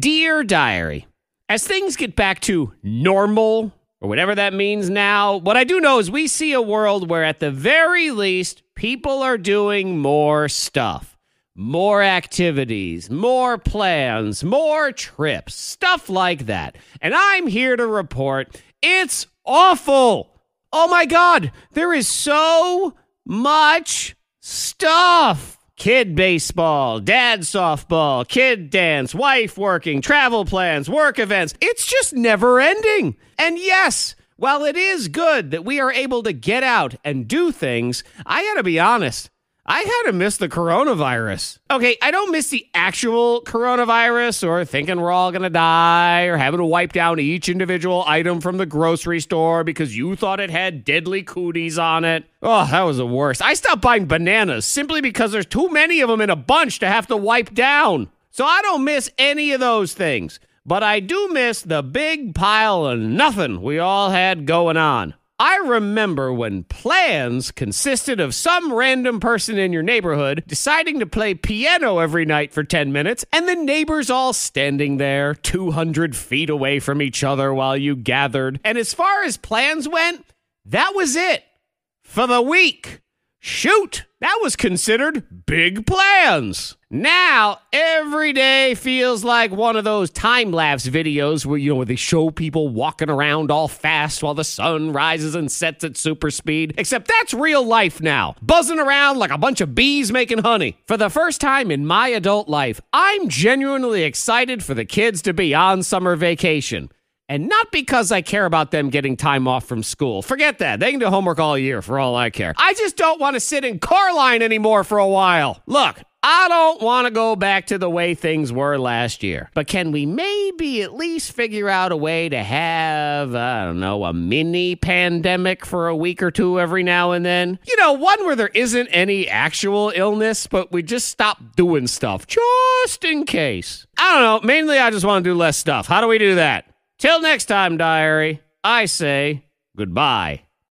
Dear Diary, as things get back to normal, or whatever that means now, what I do know is we see a world where at the very least, people are doing more stuff, more activities, more plans, more trips, stuff like that. And I'm here to report it's awful. Oh my God, there is so much stuff. Kid baseball, dad softball, kid dance, wife working, travel plans, work events. It's just never ending. And yes, while it is good that we are able to get out and do things, I gotta be honest, I had to miss the coronavirus. Okay, I don't miss the actual coronavirus or thinking we're all gonna die or having to wipe down each individual item from the grocery store because you thought it had deadly cooties on it. Oh, that was the worst. I stopped buying bananas simply because there's too many of them in a bunch to have to wipe down. So I don't miss any of those things. But I do miss the big pile of nothing we all had going on. I remember when plans consisted of some random person in your neighborhood deciding to play piano every night for 10 minutes and the neighbors all standing there 200 feet away from each other while you gathered. And as far as plans went, that was it for the week. Shoot, that was considered big plans. Now, every day feels like one of those time-lapse videos where, where they show people walking around all fast while the sun rises and sets at super speed. Except that's real life now, buzzing around like a bunch of bees making honey. For the first time in my adult life, I'm genuinely excited for the kids to be on summer vacation. And not because I care about them getting time off from school. Forget that. They can do homework all year for all I care. I just don't want to sit in car line anymore for a while. Look, I don't want to go back to the way things were last year. But can we maybe at least figure out a way to have, a mini pandemic for a week or two every now and then? One where there isn't any actual illness, but we just stop doing stuff just in case. I don't know. Mainly, I just want to do less stuff. How do we do that? Till next time, diary, I say goodbye.